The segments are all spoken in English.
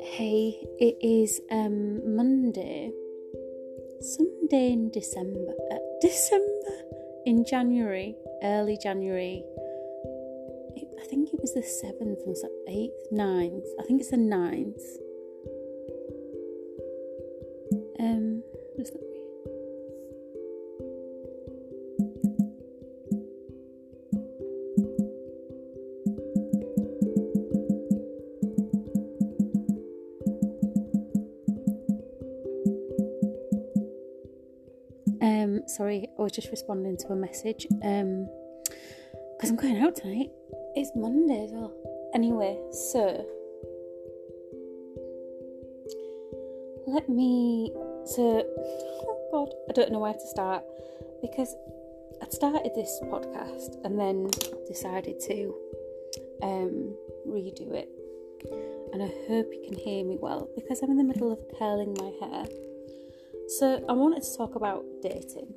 Hey, it is Monday, someday in January, early January. I think it was the 7th, or was that 8th, 9th, I think it's the 9th. Sorry, I was just responding to a message because I'm going out tonight. It's Monday as well. Anyway, so I don't know where to start, because I'd started this podcast and then decided to redo it, and I hope you can hear me well because I'm in the middle of curling my hair. So I wanted to talk about dating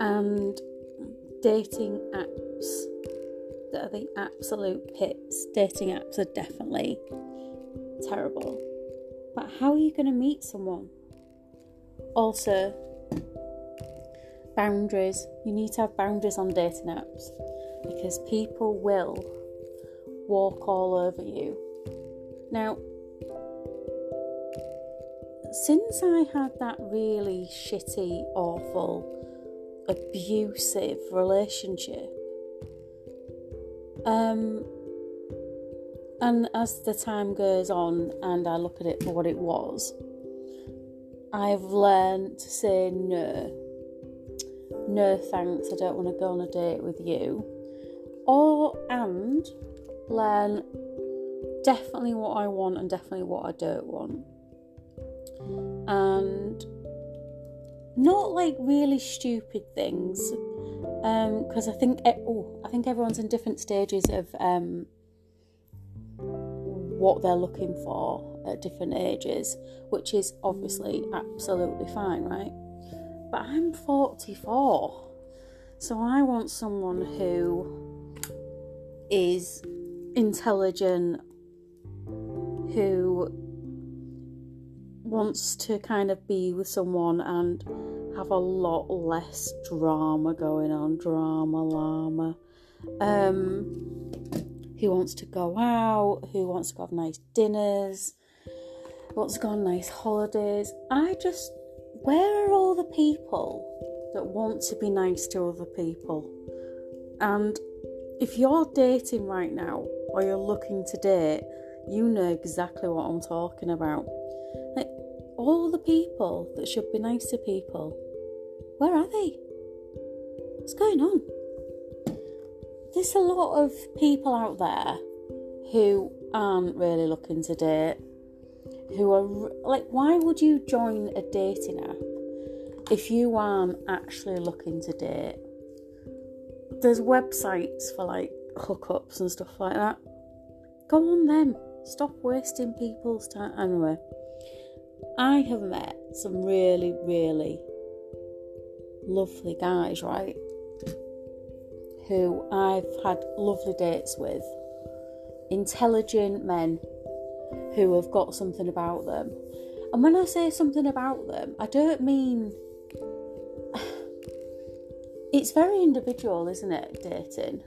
and dating apps that are the absolute pits. Dating apps are definitely terrible. But how are you going to meet someone? Also, boundaries. You need to have boundaries on dating apps because people will walk all over you. Now, since I had that really shitty, awful, abusive relationship, and as the time goes on and I look at it for what it was, I've learned to say no thanks, I don't want to go on a date with you, and learn definitely what I want and definitely what I don't want. And not like really stupid things, because I think everyone's in different stages of what they're looking for at different ages, which is obviously absolutely fine, right? But I'm 44, so I want someone who is intelligent, who wants to kind of be with someone and have a lot less drama going on, who wants to go out, who wants to go have nice dinners, wants to go on nice holidays. Where are all the people that want to be nice to other people? And if you're dating right now, or you're looking to date, you know exactly what I'm talking about. Like, all the people that should be nice to people, where are they? What's going on? There's a lot of people out there who aren't really looking to date, who are like, why would you join a dating app if you aren't actually looking to date? There's websites for like hookups and stuff like that. Go on then. Stop wasting people's time. Anyway, I have met some really, really lovely guys, right, who I've had lovely dates with. Intelligent men who have got something about them. And when I say something about them, I don't mean... It's very individual, isn't it, dating?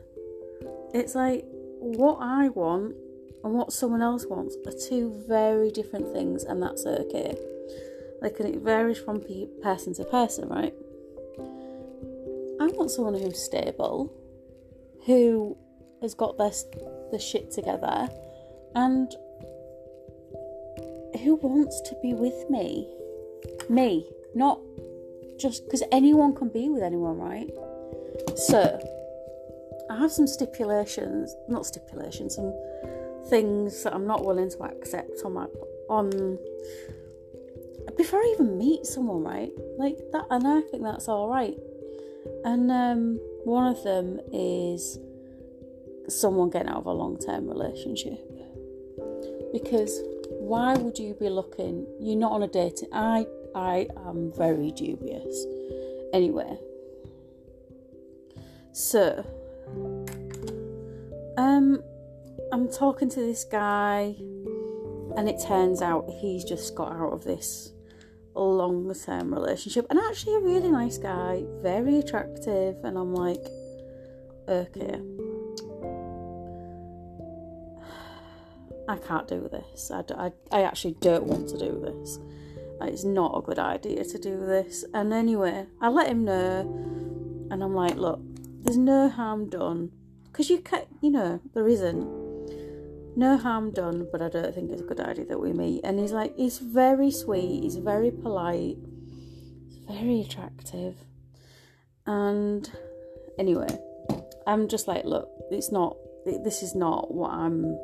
It's like, what I want and what someone else wants are two very different things, and that's okay. Like, and it varies from person to person, right? I want someone who's stable, who has got their shit together, and who wants to be with me. Me, not just... because anyone can be with anyone, right? So, I have some some things that I'm not willing to accept on before I even meet someone, right? Like that, and I think that's all right. And one of them is someone getting out of a long-term relationship, because why would you be looking? You're not on a date. I am very dubious. Anyway, so I'm talking to this guy, and it turns out he's just got out of this long-term relationship, and actually a really nice guy, very attractive, and I'm like, okay, I can't do this. I actually don't want to do this. It's not a good idea to do this. And anyway, I let him know, and I'm like, look, there's no harm done, because there isn't. No harm done, but I don't think it's a good idea that we meet. And he's like, he's very sweet, he's very polite, he's very attractive. And anyway, I'm just like, look, it's not what I'm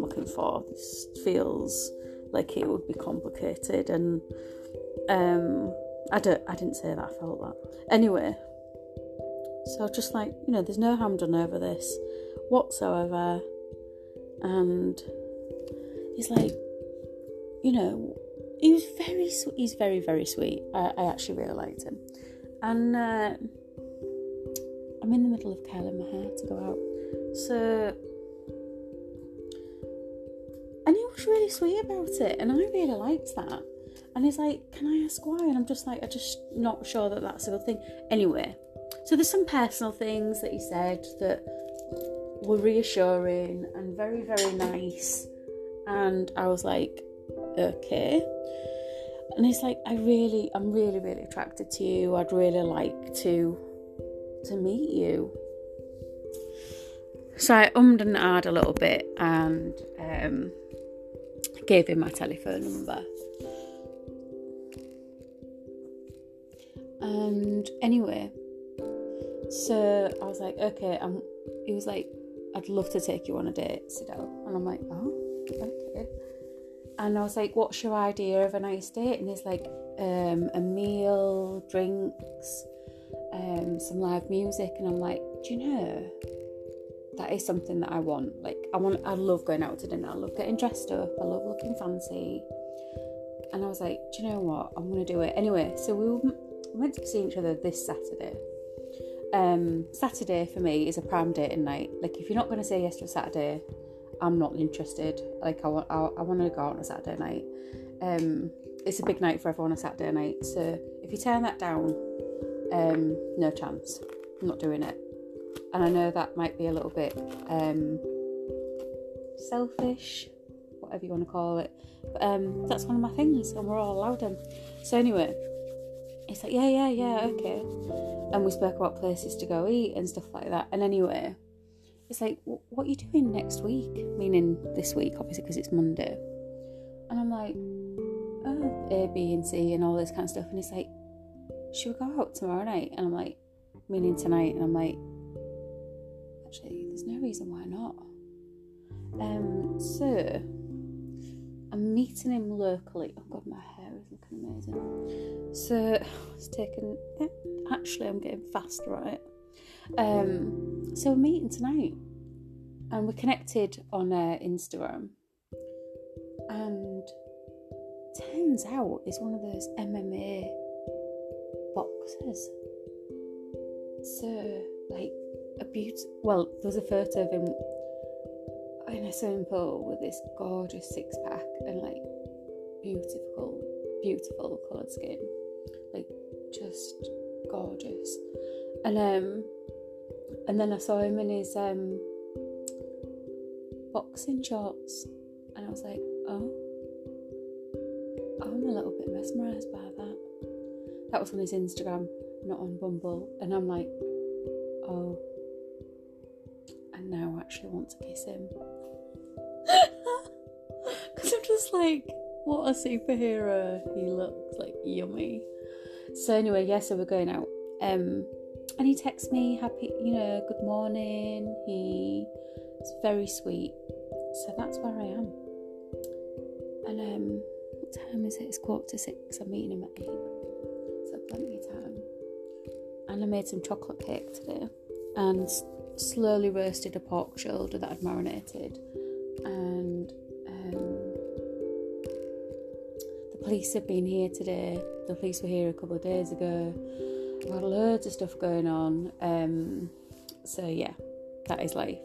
looking for. This feels like it would be complicated, and I didn't say that, I felt that. Anyway, so just like, there's no harm done over this whatsoever. And he's like, he was very sweet. He's very, very sweet. I actually really liked him. And I'm in the middle of curling my hair to go out. So, and he was really sweet about it, and I really liked that. And he's like, can I ask why? And I'm just like, I'm just not sure that that's a good thing. Anyway, so there's some personal things that he said that were reassuring and very, very nice, and I was like, okay. And he's like, I'm really, really attracted to you, I'd really like to meet you. So I ummed and ahed a little bit, and gave him my telephone number. And anyway, so I was like, okay. He was like, I'd love to take you on a date, Sidel. And I'm like, oh, okay. And I was like, what's your idea of a nice date? And he's like, a meal, drinks, some live music. And I'm like, do you know, that is something that I want. Like, I love going out to dinner. I love getting dressed up. I love looking fancy. And I was like, do you know what? I'm going to do it. Anyway, so we were meant to be seeing each other this Saturday. Saturday for me is a prime dating night. Like, if you're not going to say yes to a Saturday, I'm not interested. Like, I want to go out on a Saturday night. It's a big night for everyone on a Saturday night, so if you turn that down, no chance, I'm not doing it. And I know that might be a little bit selfish, whatever you want to call it, but that's one of my things, and we're all allowed them. So anyway, it's like, yeah, okay. And we spoke about places to go eat and stuff like that. And anyway, it's like, what are you doing next week? Meaning this week, obviously, because it's Monday. And I'm like, oh, A, B, and C and all this kind of stuff. And it's like, should we go out tomorrow night? And I'm like, meaning tonight. And I'm like, actually, there's no reason why not. So I'm meeting him locally. Oh god, my hair is looking amazing. So it's taken. Actually, I'm getting faster at it. So we're meeting tonight, and we're connected on Instagram. And turns out it's one of those MMA boxers. So like a well, there's a photo of him in a swimming pool with this gorgeous six pack and like beautiful, beautiful coloured skin, like just gorgeous. And then I saw him in his boxing shorts, and I was like, oh, I'm a little bit mesmerised by that. That was on his Instagram, not on Bumble, and I'm like, oh, and now I actually want to kiss him. Because I'm just like, what a superhero he looks, like, yummy. So anyway, yeah, so we're going out, and he texts me happy, good morning. He's very sweet. So that's where I am. And what time is it? It's 5:45. I'm meeting him at 8:00, so plenty of time. And I made some chocolate cake today, and slowly roasted a pork shoulder that I'd marinated. And the police have been here today. The police were here a couple of days ago. I've had loads of stuff going on. So yeah, That is life.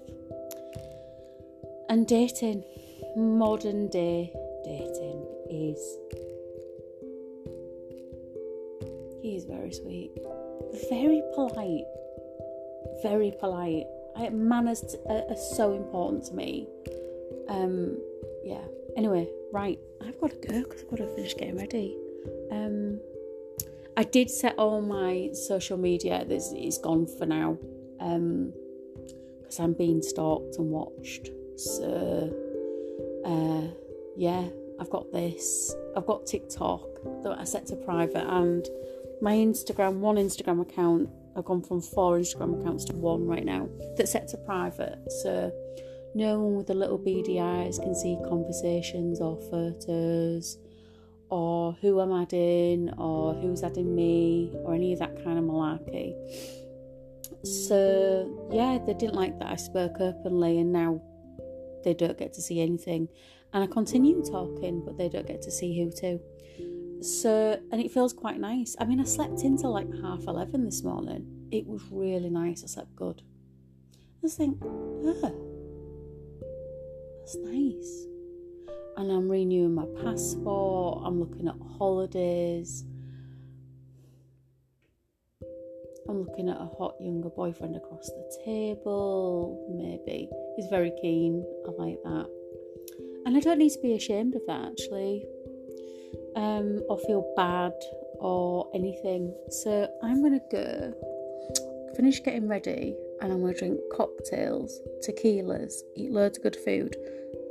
And dating, modern day dating is very sweet, very polite. Manners are so important to me. Anyway, right, I've got to go because I've got to finish getting ready. I did set all my social media. It's gone for now, because I'm being stalked and watched. So I've got this. I've got TikTok that I set to private, and my Instagram, one Instagram account, I've gone from 4 Instagram accounts to 1 right now that's set to private, so no one with the little beady eyes can see conversations or photos or who I'm adding or who's adding me or any of that kind of malarkey. So they didn't like that I spoke openly, and now they don't get to see anything, and I continue talking, but they don't get to see who to. So, and it feels quite nice. I mean, I slept in till like 11:30 this morning. It was really nice. I slept good. I just think, that's nice. And I'm renewing my passport. I'm looking at holidays. I'm looking at a hot younger boyfriend across the table, maybe. He's very keen. I like that. And I don't need to be ashamed of that, actually. Or feel bad or anything. So I'm going to go finish getting ready, and I'm going to drink cocktails, tequilas, eat loads of good food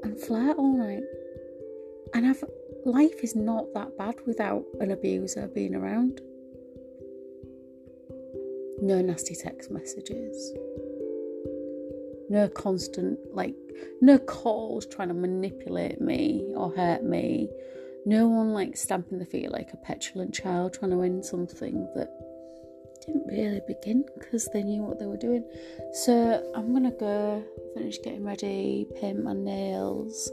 and flirt all night. And life is not that bad without an abuser being around. No nasty text messages. No constant, no calls trying to manipulate me or hurt me. No one stamping the feet like a petulant child trying to end something that didn't really begin because they knew what they were doing. So I'm going to go finish getting ready, paint my nails,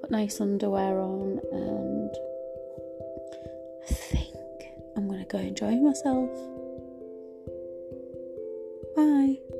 put nice underwear on, and I think I'm going to go enjoy myself. Bye.